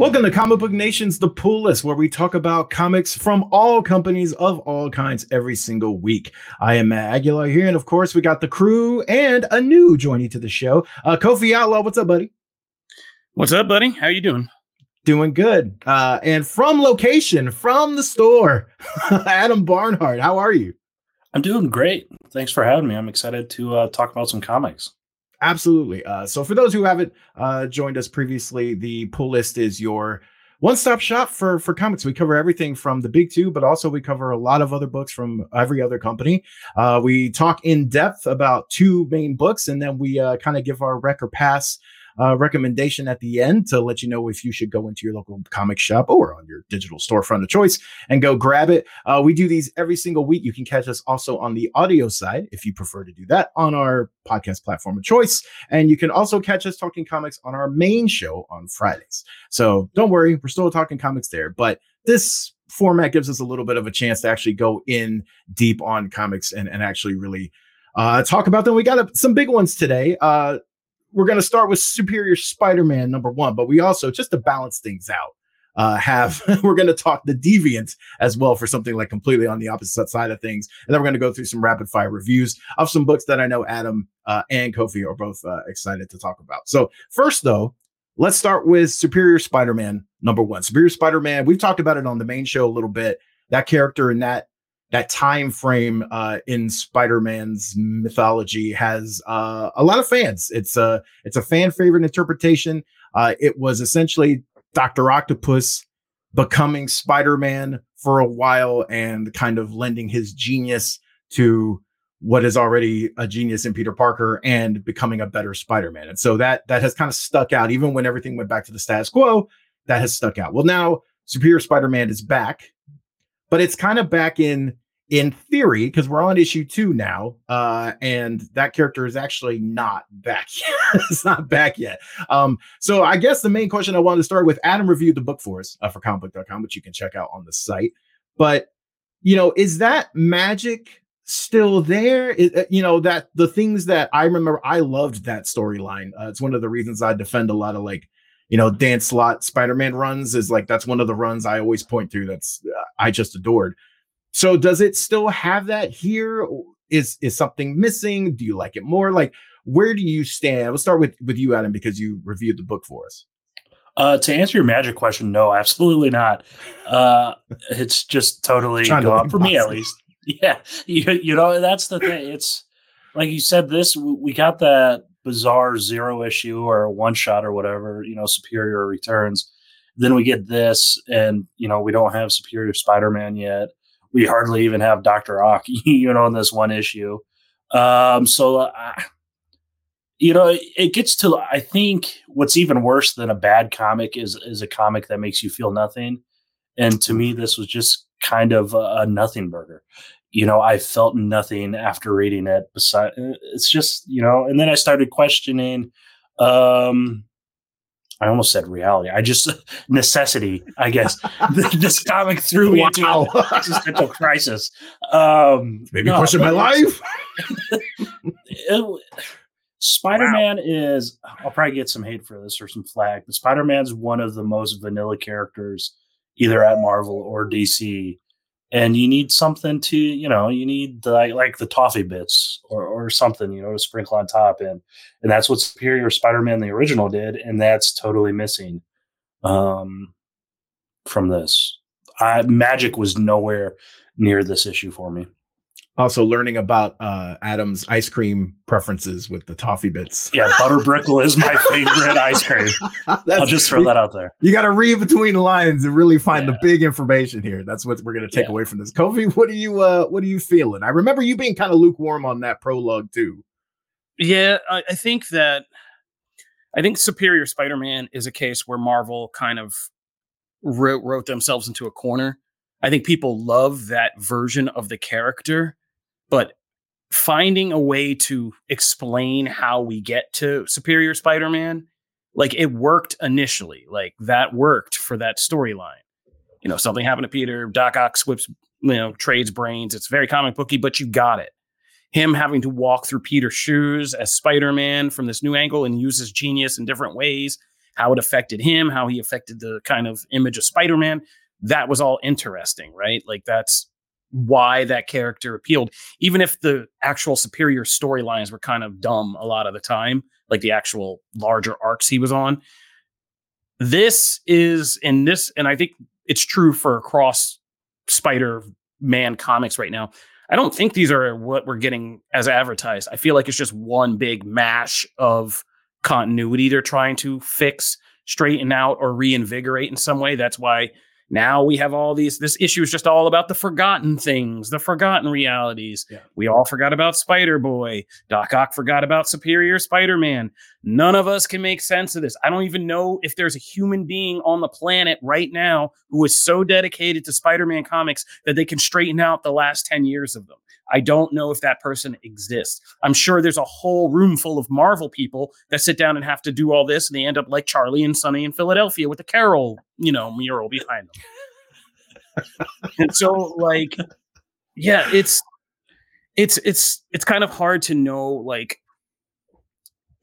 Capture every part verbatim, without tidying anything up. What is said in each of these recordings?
Welcome to Comic Book Nation's The Pull List, where we talk about comics from all companies of all kinds every single week. I am Matt Aguilar here, and of course, we got the crew and a new joinee to the show, uh, Kofi Outlaw. What's up, buddy? What's up, buddy? How you doing? Doing good. Uh, and from location, from the store, Adam Barnhart. How are you? I'm doing great. Thanks for having me. I'm excited to uh, talk about some comics. Absolutely. Uh, so for those who haven't uh, joined us previously, the Pull List is your one-stop shop for, for comics. We cover everything from the big two, but also we cover a lot of other books from every other company. Uh, we talk in depth about two main books, and then we uh, kind of give our rec or pass uh, recommendation at the end to let you know if you should go into your local comic shop or on your digital storefront of choice and go grab it. Uh, we do these every single week. You can catch us also on the audio side, if you prefer to do that, on our podcast platform of choice. And you can also catch us talking comics on our main show on Fridays. So don't worry, we're still talking comics there, but this format gives us a little bit of a chance to actually go in deep on comics and, and actually really uh, talk about them. We got a, some big ones today. Uh, We're going to start with Superior Spider-Man number one, but we also, just to balance things out, uh, have we're going to talk The Deviant as well for something like completely on the opposite side of things. And then we're going to go through some rapid fire reviews of some books that I know Adam uh, and Kofi are both uh, excited to talk about. So first, though, let's start with Superior Spider-Man number one. Superior Spider-Man, we've talked about it on the main show a little bit. That character and that That time frame uh, in Spider-Man's mythology has uh, a lot of fans. It's a it's a fan favorite interpretation. Uh, it was essentially Doctor Octopus becoming Spider-Man for a while and kind of lending his genius to what is already a genius in Peter Parker and becoming a better Spider-Man. And so that that has kind of stuck out, even when everything went back to the status quo. That has stuck out. Well, now Superior Spider-Man is back, but it's kind of back in. In theory, because we're on issue two now, uh, and that character is actually not back yet. It's not back yet. Um, so I guess the main question I wanted to start with, Adam reviewed the book for us uh, for comic book dot com, which you can check out on the site. But, you know, is that magic still there? Is, uh, you know, that the things that I remember, I loved that storyline. Uh, it's one of the reasons I defend a lot of, like, you know, Dan Slott Spider-Man runs is like, that's one of the runs I always point to. That's uh, I just adored. So does it still have that here? Is is something missing? Do you like it more? Like, where do you stand? We'll start with, with you, Adam, because you reviewed the book for us. Uh, to answer your magic question, no, absolutely not. Uh, it's just totally gone for possible. Me, at least. Yeah, you, you know, that's the thing. It's like you said, this we got that bizarre zero issue or one shot or whatever, you know, Superior Returns. Then we get this and, you know, we don't have Superior Spider-Man yet. We hardly even have Doctor Ock, you know, in this one issue. Um, so, uh, you know, it, it gets to, I think what's even worse than a bad comic is, is a comic that makes you feel nothing. And to me, this was just kind of a, a nothing burger. You know, I felt nothing after reading it. Besides, it's just, you know, and then I started questioning, um, I almost said reality. I just necessity, I guess. This comic threw me wow. into an existential crisis. Um, Maybe no, question my life. it, Spider-Man wow. is. I'll probably get some hate for this or some flag, but Spider-Man's one of the most vanilla characters, either at Marvel or D C. And you need something to, you know, you need the, like the toffee bits or, or something, you know, to sprinkle on top. And and that's what Superior Spider-Man, the original, did. And that's totally missing um, from this. I, magic was nowhere near this issue for me. Also learning about uh, Adam's ice cream preferences with the toffee bits. Yeah, butter brickle is my favorite ice cream. I'll just throw that out there. You got to read between the lines and really find yeah. the big information here. That's what we're going to take yeah. away from this. Kofi, what are you uh, what are you feeling? I remember you being kind of lukewarm on that prologue too. Yeah, I, I think that I think Superior Spider-Man is a case where Marvel kind of wrote, wrote themselves into a corner. I think people love that version of the character. But finding a way to explain how we get to Superior Spider-Man, like it worked initially, like that worked for that storyline. You know, something happened to Peter, Doc Ock swips, you know, trades brains. It's very comic booky, but you got it. Him having to walk through Peter's shoes as Spider-Man from this new angle and use his genius in different ways how it affected him, how he affected the kind of image of Spider-Man. That was all interesting, right? Like, that's why that character appealed, even if the actual Superior storylines were kind of dumb a lot of the time, like the actual larger arcs he was on. This is in this, and I think it's true for across Spider-Man comics right now. I don't think these are what we're getting as advertised. I feel like it's just one big mash of continuity they're trying to fix, straighten out, or reinvigorate in some way. That's why now we have all these, this issue is just all about the forgotten things, the forgotten realities. Yeah. We all forgot about Spider-Boy. Doc Ock forgot about Superior Spider-Man. None of us can make sense of this. I don't even know if there's a human being on the planet right now who is so dedicated to Spider-Man comics that they can straighten out the last ten years of them. I don't know if that person exists. I'm sure there's a whole room full of Marvel people that sit down and have to do all this, and they end up like Charlie and Sonny in Philadelphia with a Carol, you know, mural behind them. And so, like, yeah, it's, it's, it's, it's kind of hard to know, like,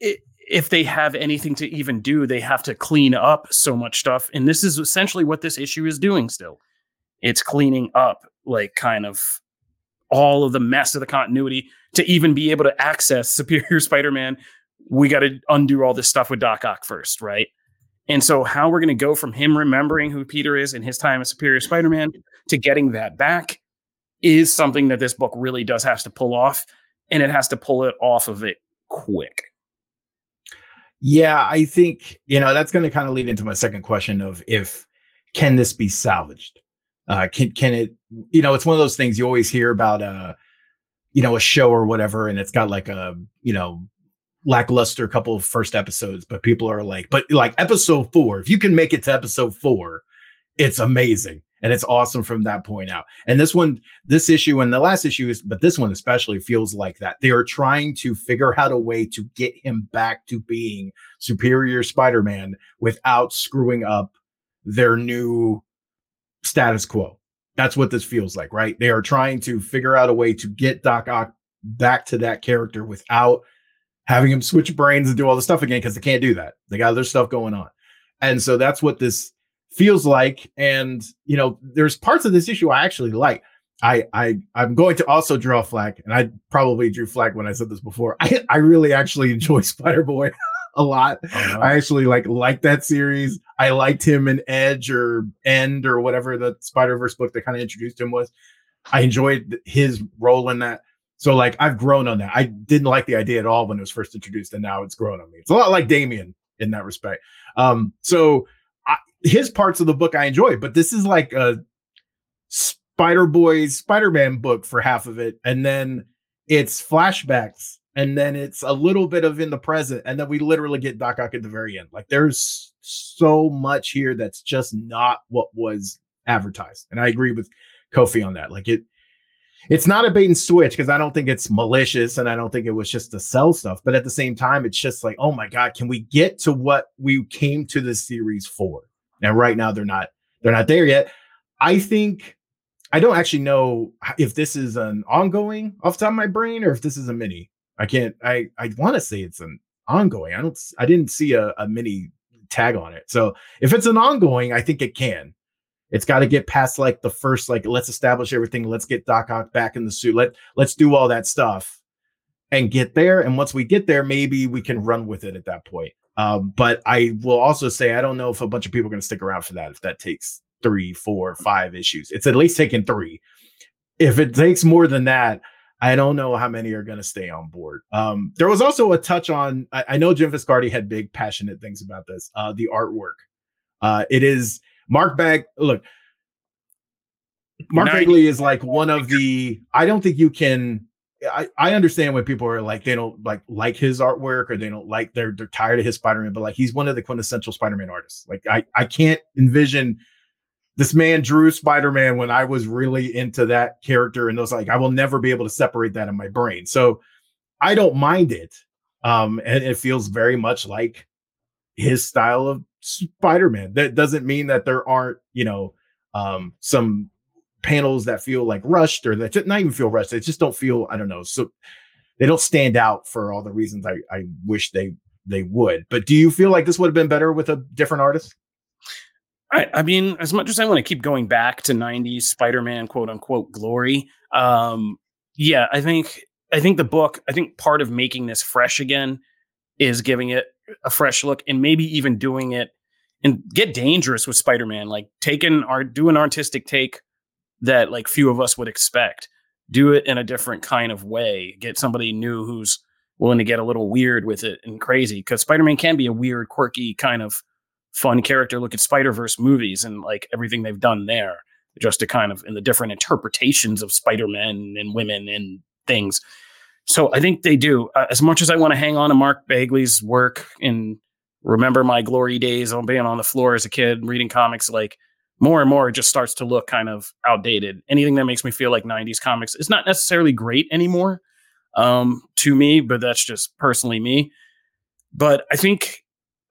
it, if they have anything to even do. They have to clean up so much stuff. And this is essentially what this issue is doing still. It's cleaning up, like, kind of all of the mess of the continuity to even be able to access Superior Spider-Man. We got to undo all this stuff with Doc Ock first, right? And so how we're going to go from him remembering who Peter is in his time as Superior Spider-Man to getting that back is something that this book really does have to pull off, and it has to pull it off of it quick. Yeah, I think, you know, that's going to kind of lead into my second question of if, can this be salvaged? Uh, can can it, you know, it's one of those things you always hear about, uh, you know, a show or whatever, and it's got like a, you know, lackluster couple of first episodes, but people are like, but like episode four, if you can make it to episode four, it's amazing. And it's awesome from that point out. And this one, this issue and the last issue is, but this one especially feels like that. They are trying to figure out a way to get him back to being Superior Spider-Man without screwing up their new status quo. That's what this feels like, right? They are trying to figure out a way to get Doc Ock back to that character without having him switch brains and do all the stuff again, because they can't do that. They got other stuff going on. And so that's what this feels like. And, you know, there's parts of this issue I actually like. I, I, I'm going to also draw flag, and I probably drew flag when I said this before. I, I really actually enjoy Spider-Boy a lot. Oh, no. I actually like, like that series. I liked him in Edge or End or whatever the Spider-Verse book that kind of introduced him was. I enjoyed his role in that. So like, I've grown on that. I didn't like the idea at all when it was first introduced, and now it's grown on me. It's a lot like Damian in that respect. Um, so I, his parts of the book I enjoy, but this is like a Spider-Boy's Spider-Man book for half of it. And then it's flashbacks, and then it's a little bit of in the present. And then we literally get Doc Ock at the very end. Like, there's so much here that's just not what was advertised. And I agree with Kofi on that. Like, it, it's not a bait and switch, because I don't think it's malicious, and I don't think it was just to sell stuff. But at the same time, it's just like, oh my God, can we get to what we came to this series for? And right now they're not, they're not there yet. I think, I don't actually know if this is an ongoing off the top of my brain, or if this is a mini. I can't, I, I want to say it's an ongoing. I don't, I didn't see a, a mini tag on it. So if it's an ongoing, I think it can. It's got to get past like the first, like, let's establish everything. Let's get Doc Ock back in the suit. Let, let's do all that stuff and get there. And once we get there, maybe we can run with it at that point. Um, but I will also say, I don't know if a bunch of people are going to stick around for that. If that takes three, four, five issues, it's at least taking three. If it takes more than that, I don't know how many are going to stay on board. Um, there was also a touch on, I, I know Jim Viscardi had big passionate things about this, uh, the artwork. Uh, it is Mark Bag. Look, Mark Bagley is like one of the, I don't think you can, I, I understand when people are like, they don't like, like his artwork, or they don't like, they're, they're tired of his Spider-Man, but like, he's one of the quintessential Spider-Man artists. Like, I, I can't envision this man drew Spider-Man when I was really into that character, and those, like, I will never be able to separate that in my brain. So I don't mind it. Um, and it feels very much like his style of Spider-Man. That doesn't mean that there aren't, you know, um, some panels that feel like rushed, or that not even feel rushed. They just don't feel, I don't know. So they don't stand out for all the reasons I, I wish they they would. But do you feel like this would have been better with a different artist? I, I mean, as much as I want to keep going back to nineties Spider-Man, quote unquote, glory. Um, yeah, I think I think the book, I think part of making this fresh again is giving it a fresh look and maybe even doing it and get dangerous with Spider-Man, like taking our do an artistic take that like few of us would expect. Do it in a different kind of way. Get somebody new who's willing to get a little weird with it and crazy, because Spider-Man can be a weird, quirky kind of fun character. Look at Spider-Verse movies and like everything they've done there, just to kind of in the different interpretations of Spider-Man and women and things. So I think they do. Uh, as much as I want to hang on to Mark Bagley's work and remember my glory days on being on the floor as a kid, reading comics, like more and more it just starts to look kind of outdated. Anything that makes me feel like nineties comics is not necessarily great anymore um, to me, but that's just personally me. But I think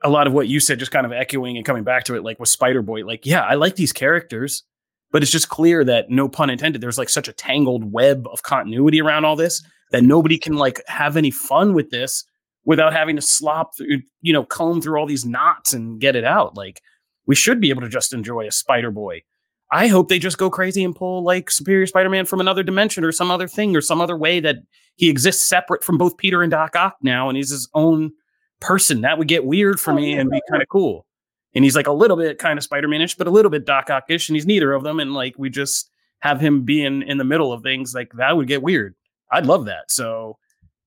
a lot of what you said, just kind of echoing and coming back to it, like with Spider-Boy, like, yeah, I like these characters, but it's just clear that, no pun intended, there's like such a tangled web of continuity around all this that nobody can like have any fun with this without having to slop through, you know, comb through all these knots and get it out. Like, we should be able to just enjoy a Spider-Boy. I hope they just go crazy and pull like Superior Spider-Man from another dimension or some other thing or some other way that he exists separate from both Peter and Doc Ock now, and he's his own person. That would get weird for me and be kind of cool. And he's like a little bit kind of Spider-Man-ish, but a little bit Doc Ock-ish, and he's neither of them. And like, we just have him being in the middle of things, like that would get weird. I'd love that. So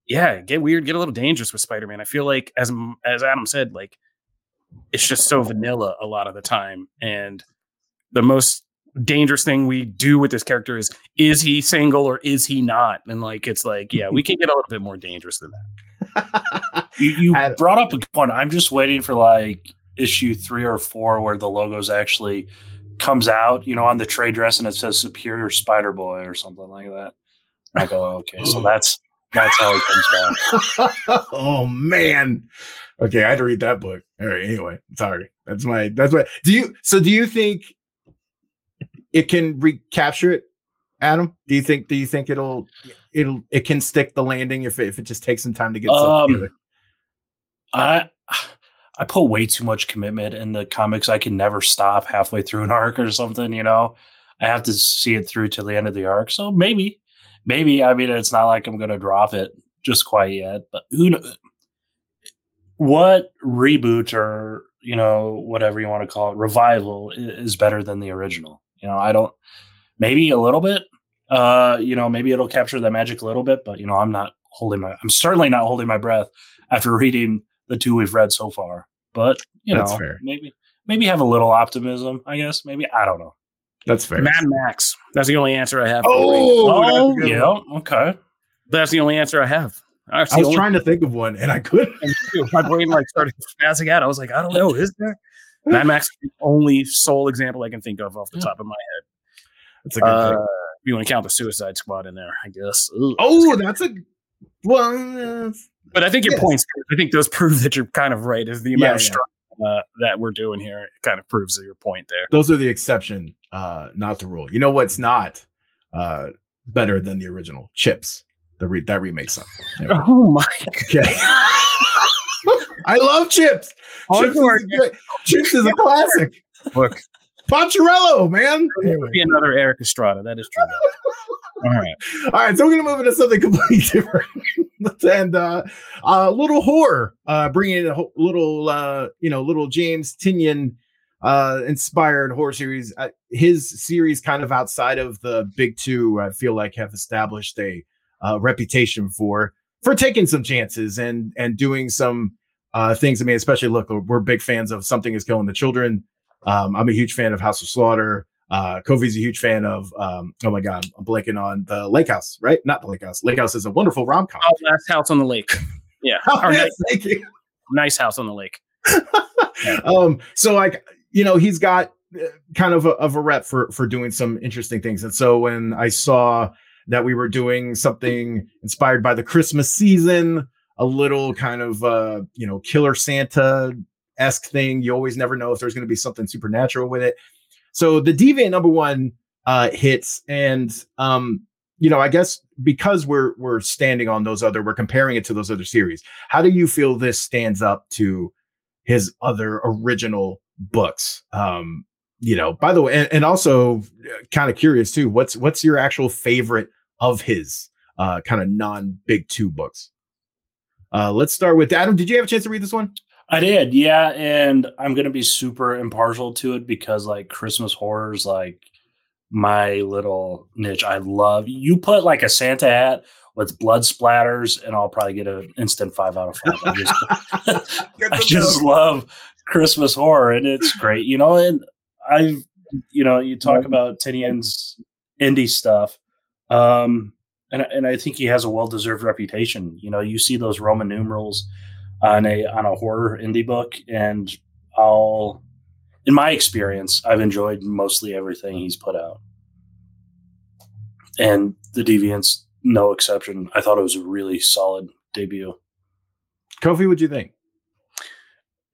yeah, get weird, get a little dangerous with Spider-Man. I feel like, as as Adam said, like it's just so vanilla a lot of the time. And the most dangerous thing we do with this character is, is he single or is he not? And like, it's like, yeah, we can get a little bit more dangerous than that. you you brought up a good point. I'm just waiting for like issue three or four where the logo's actually comes out, you know, on the trade dress and it says Superior Spider-Boy or something like that. I go, okay, so that's, that's how it comes back. Oh man. Okay. I had to read that book. All right. Anyway, sorry. That's my, that's what do you, so do you think it can recapture it, Adam? Do you think, do you think it'll, it'll, it can stick the landing if it, if it just takes some time to get um, together? I, I pull way too much commitment in the comics. I can never stop halfway through an arc or something, you know, I have to see it through to the end of the arc. So maybe, Maybe, I mean, it's not like I'm going to drop it just quite yet, but who knows? What reboot or, you know, whatever you want to call it, revival is better than the original? You know, I don't, maybe a little bit, uh, you know, maybe it'll capture the magic a little bit, but, you know, I'm not holding my, I'm certainly not holding my breath after reading the two we've read so far, but, you know, maybe, maybe have a little optimism, I guess. Maybe, I don't know. That's fair. Mad Max. That's the only answer I have. Oh, oh yeah. One. Okay. That's the only answer I have. I was only- trying to think of one, and I couldn't. My brain like started spazzing out. I was like, I don't know. Is there? Mad Max is the only sole example I can think of off the top of my head. That's a good uh, thing. You want to count the Suicide Squad in there, I guess. Ooh, oh, that's, that's a... Well, uh, but I think your yes. points, I think those prove that you're kind of right. Is the amount yeah, of struggle yeah. uh, that we're doing here, it kind of proves your point there. Those are the exception. Uh, not the rule. You know what's not uh, better than the original? Chips. The re- that remakes them. Anyway. Oh my god! Okay. I love Chips. Chips is, good. Chips is a classic. Look, Poncherello, man. Anyway. Be another Eric Estrada. That is true. All right, all right. So we're gonna move into something completely different, and uh, a little horror. Uh, bringing in a ho- little, uh, you know, little James Tynion. Uh, inspired horror series. Uh, his series, kind of outside of the big two, I feel like have established a uh, reputation for for taking some chances and and doing some uh, things. I mean, especially look, we're big fans of Something is Killing the Children. Um, I'm a huge fan of House of Slaughter. Uh, Kofi's a huge fan of. Um, oh my God, I'm blanking on the Lake House. Right? Not the Lake House. Lake House is a wonderful rom com. Oh, Last House on the Lake. Yeah. Oh, yes, nice, thank you. Nice House on the Lake. um. So like. You know, he's got kind of a, of a rep for, for doing some interesting things. And so when I saw that we were doing something inspired by the Christmas season, a little kind of, uh, you know, Killer Santa-esque thing, you always never know if there's going to be something supernatural with it. So The Deviant number one uh, hits. And um, you know, I guess because we're we're standing on those other, we're comparing it to those other series. How do you feel this stands up to his other original books? Um, you know, by the way, and, and also kind of curious too, what's what's your actual favorite of his uh, kind of non-big two books? Uh, let's start with Adam. Did you have a chance to read this one? I did, yeah, and I'm gonna be super impartial to it because like Christmas horror's like my little niche. I love you put like a Santa hat with blood splatters, and I'll probably get an instant five out of five. I just, I just love Christmas horror, and it's great, you know. And I've, you know, you talk about Tynion's indie stuff, um, and and I think he has a well-deserved reputation. You know, you see those Roman numerals on a on a horror indie book, and I'll, in my experience, I've enjoyed mostly everything he's put out, and The Deviant's no exception. I thought it was a really solid debut. Kofi, what'd you think?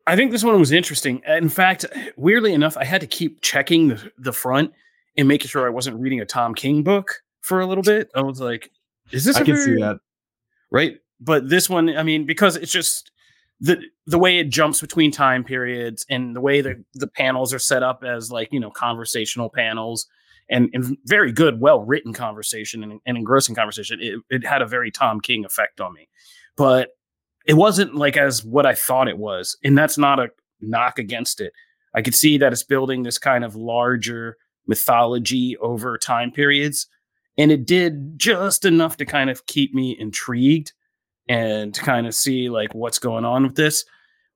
I think this one was interesting. In fact, weirdly enough, I had to keep checking the, the front and making sure I wasn't reading a Tom King book for a little bit. I was like, "Is this?" I can see that, right? But this one, I mean, because it's just. The the way it jumps between time periods and the way the, the panels are set up as like, you know, conversational panels and, and very good, well-written conversation and, and engrossing conversation. It, it had a very Tom King effect on me, but it wasn't like as what I thought it was. And that's not a knock against it. I could see that it's building this kind of larger mythology over time periods. And it did just enough to kind of keep me intrigued and to kind of see like what's going on with this,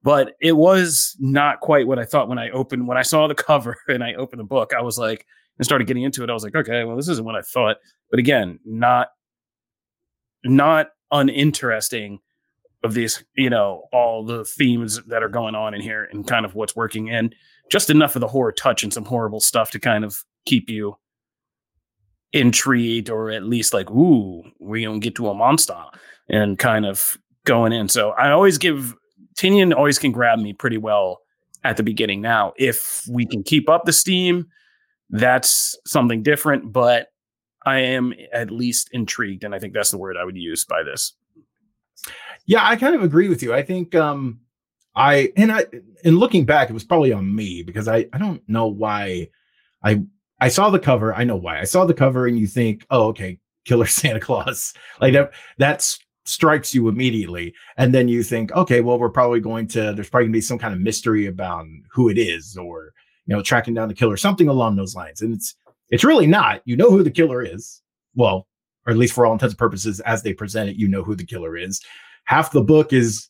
but it was not quite what I thought when I opened, when I saw the cover and I opened the book, I was like, and started getting into it. I was like, okay, well, this isn't what I thought, but again, not, not uninteresting of these, you know, all the themes that are going on in here and kind of what's working in just enough of the horror touch and some horrible stuff to kind of keep you intrigued or at least like, ooh, we don't get to a monster. And kind of going in. So I always give, Tynion always can grab me pretty well at the beginning. Now, if we can keep up the steam, that's something different, but I am at least intrigued. And I think that's the word I would use by this. Yeah, I kind of agree with you. I think um, I, and I, and looking back, it was probably on me because I, I don't know why I, I saw the cover. I know why I saw the cover and you think, oh, okay, Killer Santa Claus. Like that, that's, strikes you immediately, and then you think, okay, well, we're probably going to, there's probably gonna be some kind of mystery about who it is, or, you know, tracking down the killer, something along those lines. And it's it's really not. You know who the killer is, well, or at least for all intents and purposes as they present it, you know who the killer is. Half the book is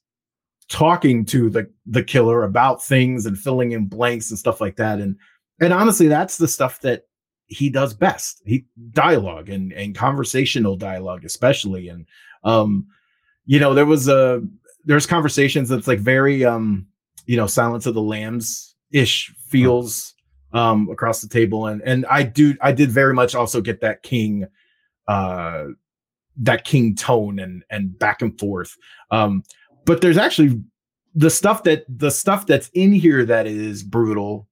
talking to the the killer about things and filling in blanks and stuff like that, and and honestly, that's the stuff that he does best. He dialogue and and conversational dialogue especially. And um you know, there was a there's conversations that's like very um you know, Silence of the Lambs ish feels um across the table, and and I do I did very much also get that King uh that King tone and and back and forth. Um but there's actually the stuff that the stuff that's in here that is brutal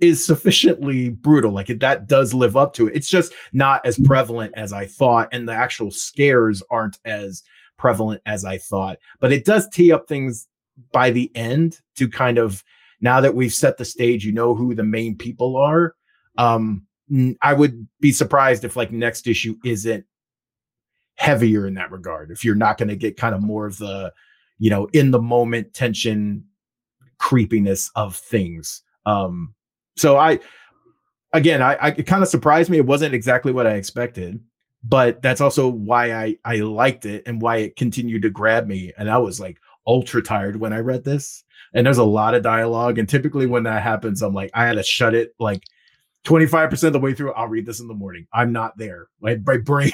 is sufficiently brutal. Like it, that does live up to it. It's just not as prevalent as I thought. And the actual scares aren't as prevalent as I thought, but it does tee up things by the end to kind of, now that we've set the stage, you know who the main people are. Um, I would be surprised if like next issue isn't heavier in that regard. If you're not going to get kind of more of the, you know, in the moment tension, creepiness of things. Um, So I, again, I, I it kind of surprised me. It wasn't exactly what I expected, but that's also why I, I liked it and why it continued to grab me. And I was like ultra tired when I read this, and there's a lot of dialogue. And typically when that happens, I'm like, I had to shut it like twenty-five percent of the way through. I'll read this in the morning. I'm not there. Like my brain,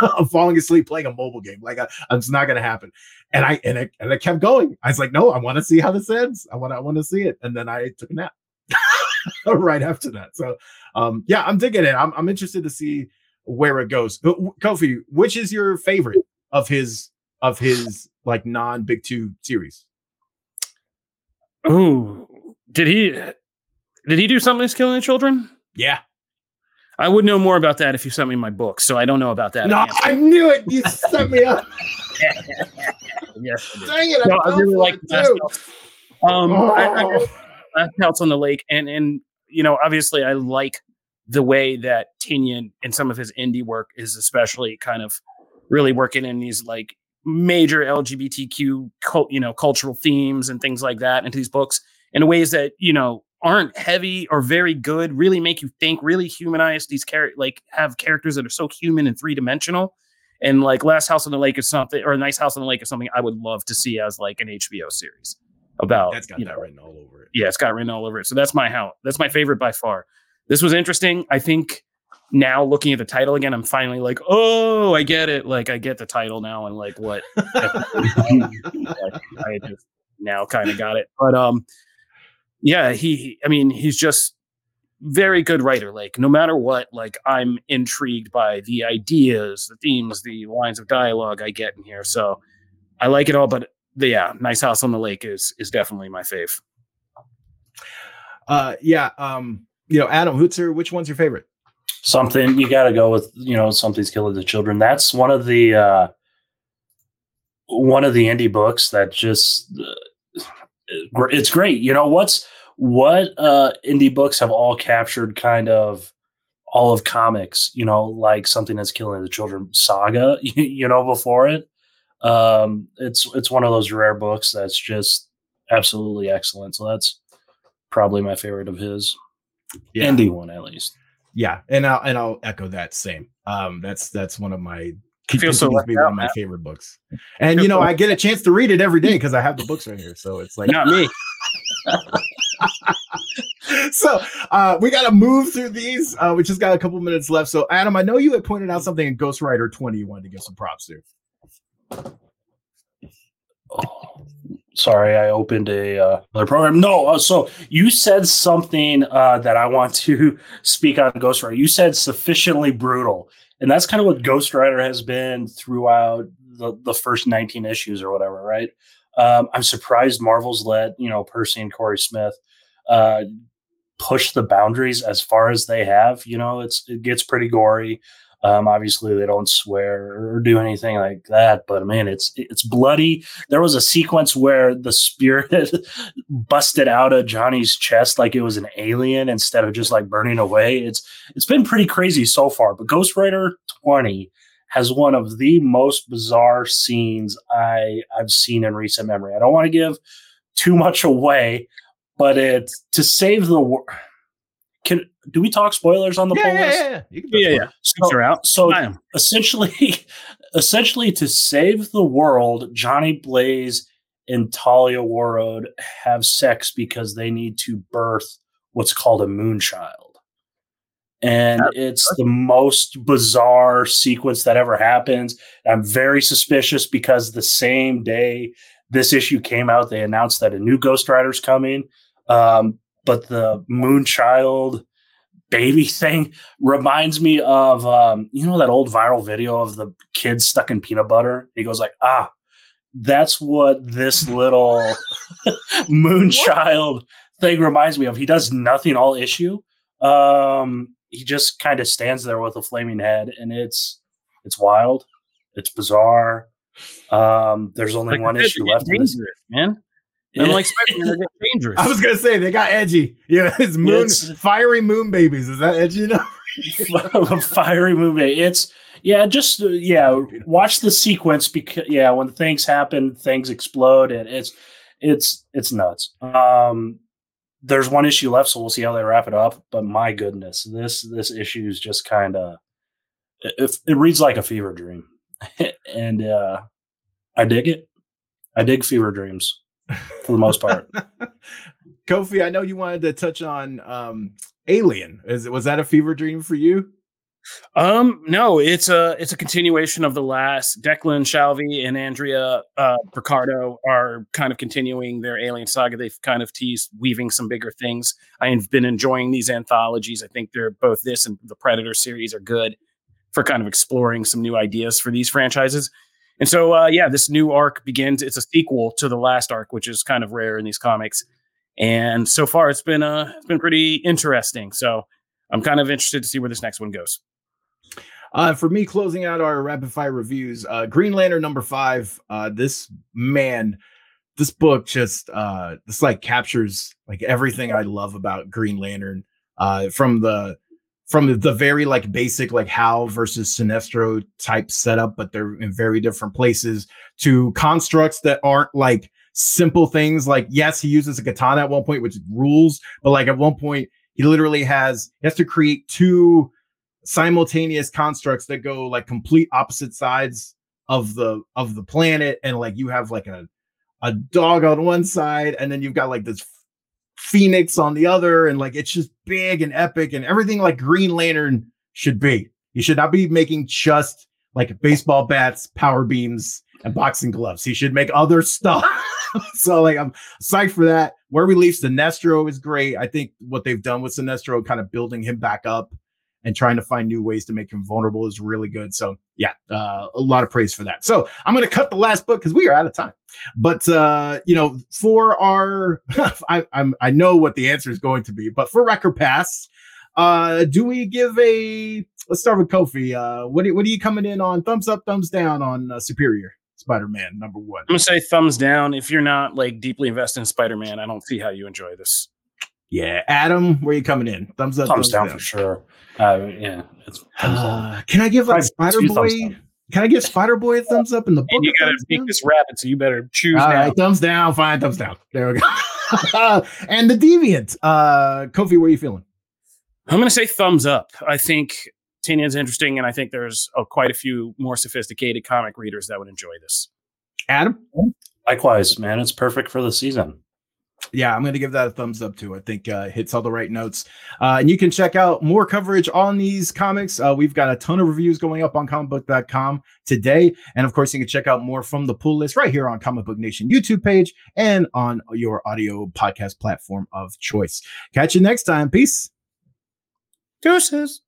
I'm falling asleep playing a mobile game. Like I, it's not going to happen. And I, and I, and I kept going. I was like, no, I want to see how this ends. I want I want to see it. And then I took a nap. Right after that. So um yeah, I'm digging it. I'm I'm interested to see where it goes. But, Kofi, which is your favorite of his of his like non-Big Two series? Ooh, did he did he do Something Is Killing the Children? Yeah. I would know more about that if you sent me my book, so I don't know about that. No, answer. I knew it. You sent me up. Yes. Dang it! I, no, I really like Last House. Um, oh. I, I really Last House on the Lake, and and you know, obviously, I like the way that Tynion and some of his indie work is especially kind of really working in these like major L G B T Q, you know, cultural themes and things like that into these books in ways that, you know, aren't heavy or very good, really make you think, really humanize these characters, like have characters that are so human and three dimensional. And like Last House on the Lake is something, or Nice House on the Lake is something I would love to see as like an H B O series about. That's got you that know, written all over it. Yeah, it's got written all over it. So that's my how. That's my favorite by far. This was interesting. I think now looking at the title again, I'm finally like, oh, I get it. Like I get the title now and like what I just now kind of got it. But um. Yeah, he, I mean, he's just very good writer. Like, no matter what, like, I'm intrigued by the ideas, the themes, the lines of dialogue I get in here. So I like it all. But the, yeah, Nice House on the Lake is is definitely my fave. Uh, yeah. Um, you know, Adam Hootzer, which one's your favorite? Something you got to go with, you know, Something's Killing the Children. That's one of the uh, one of the indie books that just uh, it's great. You know, what's What uh, indie books have all captured kind of all of comics, you know, like Something That's Killing the Children saga, you know, before it. Um, it's it's one of those rare books that's just absolutely excellent. So that's probably my favorite of his. Yeah. Indie one, at least. Yeah. And I'll, and I'll echo that same. Um, that's that's one of my Feels so be one of my favorite books. And, you know, I get a chance to read it every day because I have the books right here. So it's like. Not me. So uh, we got to move through these. Uh, we just got a couple minutes left. So, Adam, I know you had pointed out something in Ghost Rider twenty you wanted to give some props to. Oh, sorry, I opened a uh, another program. No, uh, so you said something uh, that I want to speak on Ghost Rider. You said sufficiently brutal. And that's kind of what Ghost Rider has been throughout the, the first nineteen issues or whatever, right? Um, I'm surprised Marvel's let, you know, Percy and Corey Smith uh, push the boundaries as far as they have. You know, it's it gets pretty gory. Um, obviously, they don't swear or do anything like that. But, man, it's it's bloody. There was a sequence where the spirit busted out of Johnny's chest like it was an alien instead of just, like, burning away. It's It's been pretty crazy so far. But Ghost Rider twenty has one of the most bizarre scenes I, I've seen in recent memory. I don't want to give too much away, but it's to save the world. Can do we talk spoilers on the yeah, pull yeah, list? Yeah, you can yeah, yeah. So, out. so essentially, essentially to save the world, Johnny Blaze and Talia Warroad have sex because they need to birth what's called a moonchild. And it's the most bizarre sequence that ever happens. I'm very suspicious because the same day this issue came out, they announced that a new Ghost Rider's coming. Um, but the Moonchild baby thing reminds me of, um, you know, that old viral video of the kid stuck in peanut butter. He goes like, ah, that's what this little Moonchild thing reminds me of. He does nothing all issue. Um, He just kind of stands there with a flaming head, and it's it's wild, it's bizarre. Um, there's only like one issue left. Dangerous, man. I'm like Spider-Man, they're dangerous. I was gonna say they got edgy. Yeah, it's moon, it's, fiery moon babies. Is that edgy enough? Fiery moon baby. It's yeah, just uh, yeah. Watch the sequence because yeah, when things happen, things explode, and it's it's it's nuts. Um. There's one issue left, so we'll see how they wrap it up. But my goodness, this this issue is just kind of it, it reads like a fever dream, and uh, I dig it. I dig fever dreams for the most part. Kofi, I know you wanted to touch on um, Alien. Is was that a fever dream for you? Um, no, it's a it's a continuation of the last. Declan Shalvey and Andrea uh, Picardo are kind of continuing their Alien saga. They've kind of teased weaving some bigger things. I've been enjoying these anthologies. I think they're both this and the Predator series are good for kind of exploring some new ideas for these franchises. And so, uh, yeah, this new arc begins. It's a sequel to the last arc, which is kind of rare in these comics. And so far, it's been uh, it's been pretty interesting. So. I'm kind of interested to see where this next one goes. Uh, for me, closing out our rapid fire reviews, uh, Green Lantern number five. Uh, this man, this book just uh, this like captures like everything I love about Green Lantern. Uh, from the from the very like basic like Hal versus Sinestro type setup, but they're in very different places, to constructs that aren't like simple things. Like yes, he uses a katana at one point, which rules, but like at one point he literally has he has to create two simultaneous constructs that go like complete opposite sides of the of the planet, and like you have like a a dog on one side and then you've got like this phoenix on the other, and like it's just big and epic and everything like Green Lantern should be. He should not be making just like baseball bats, power beams, and boxing gloves. He should make other stuff. So like I'm psyched for that. Where we leave Sinestro is great. I think what they've done with Sinestro, kind of building him back up and trying to find new ways to make him vulnerable, is really good. So yeah, uh, a lot of praise for that. So I'm going to cut the last book because we are out of time. But, uh, you know, for our, I, I'm, I know what the answer is going to be, but for Record Pass, uh, do we give a, let's start with Kofi. Uh, what, what are you coming in on? Thumbs up, thumbs down on uh, Superior Spider-Man number one? I'm going to say thumbs down. If you're not like deeply invested in Spider-Man, I don't see how you enjoy this. Yeah, Adam, where are you coming in? Thumbs up, thumbs, thumbs down, down for sure. Uh, yeah, it's uh, can I give like Spider-Boy? Can I give Spider-Boy a thumbs up in the book? And you got to make this rapid, so you better choose All now. Right, thumbs down, fine, thumbs down. There we go. And The Deviant, uh, Kofi, where are you feeling? I'm going to say thumbs up. I think Tinian's interesting, and I think there's oh, quite a few more sophisticated comic readers that would enjoy this. Adam, likewise, man, it's perfect for the season. Yeah, I'm going to give that a thumbs up, too. I think uh, it hits all the right notes. Uh, and you can check out more coverage on these comics. Uh, we've got a ton of reviews going up on comic book dot com today. And, of course, you can check out more from The Pull List right here on Comic Book Nation YouTube page and on your audio podcast platform of choice. Catch you next time. Peace. Deuces.